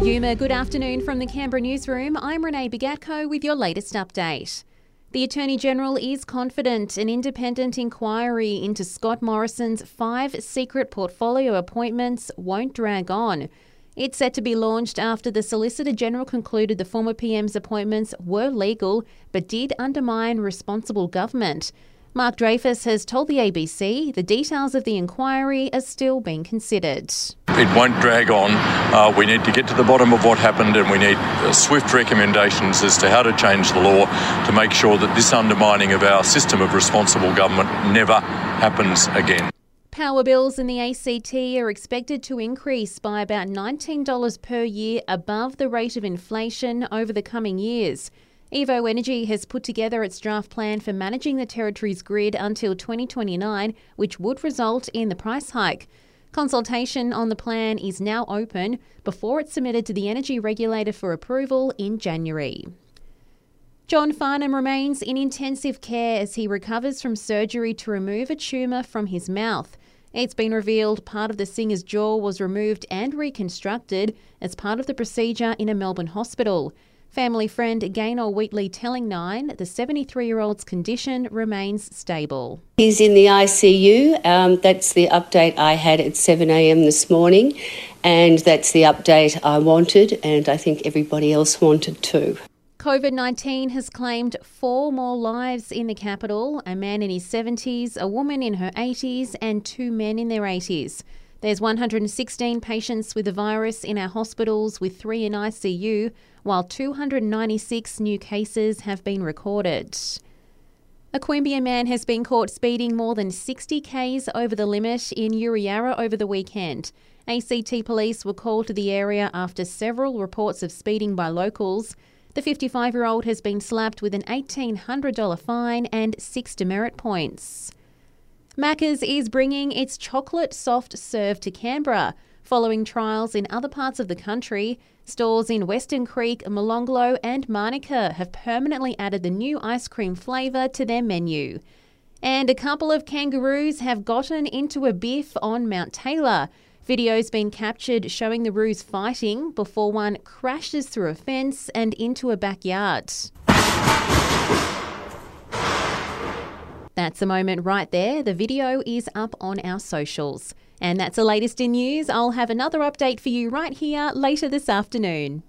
Yuma, good afternoon from the Canberra newsroom. I'm Renee Begatko with your latest update. The Attorney General is confident an independent inquiry into Scott Morrison's 5 secret portfolio appointments won't drag on. It's set to be launched after the Solicitor General concluded the former PM's appointments were legal but did undermine responsible government. Mark Dreyfus has told the ABC the details of the inquiry are still being considered. It won't drag on. We need to get to the bottom of what happened, and we need swift recommendations as to how to change the law to make sure that this undermining of our system of responsible government never happens again. Power bills in the ACT are expected to increase by about $19 per year above the rate of inflation over the coming years. Evo Energy has put together its draft plan for managing the territory's grid until 2029, which would result in the price hike. Consultation on the plan is now open before it's submitted to the energy regulator for approval in January. John Farnham remains in intensive care as he recovers from surgery to remove a tumour from his mouth. It's been revealed part of the singer's jaw was removed and reconstructed as part of the procedure in a Melbourne hospital. Family friend Gaynor Wheatley telling Nine the 73-year-old's condition remains stable. He's in the ICU. That's the update I had at 7 a.m. this morning, and that's the update I wanted, and I think everybody else wanted too. COVID-19 has claimed 4 more lives in the capital, a man in his 70s, a woman in her 80s and 2 men in their 80s. There's 116 patients with the virus in our hospitals, with 3 in ICU, while 296 new cases have been recorded. A Queanbeyan man has been caught speeding more than 60 k's over the limit in Uriarra over the weekend. ACT police were called to the area after several reports of speeding by locals. The 55-year-old has been slapped with an $1,800 fine and 6 demerit points. Macca's is bringing its chocolate soft serve to Canberra. Following trials in other parts of the country, stores in Weston Creek, Molonglo and Manuka have permanently added the new ice cream flavour to their menu. And a couple of kangaroos have gotten into a biff on Mount Taylor. Video's been captured showing the roos fighting before one crashes through a fence and into a backyard. That's a moment right there. The video is up on our socials. And that's the latest in news. I'll have another update for you right here later this afternoon.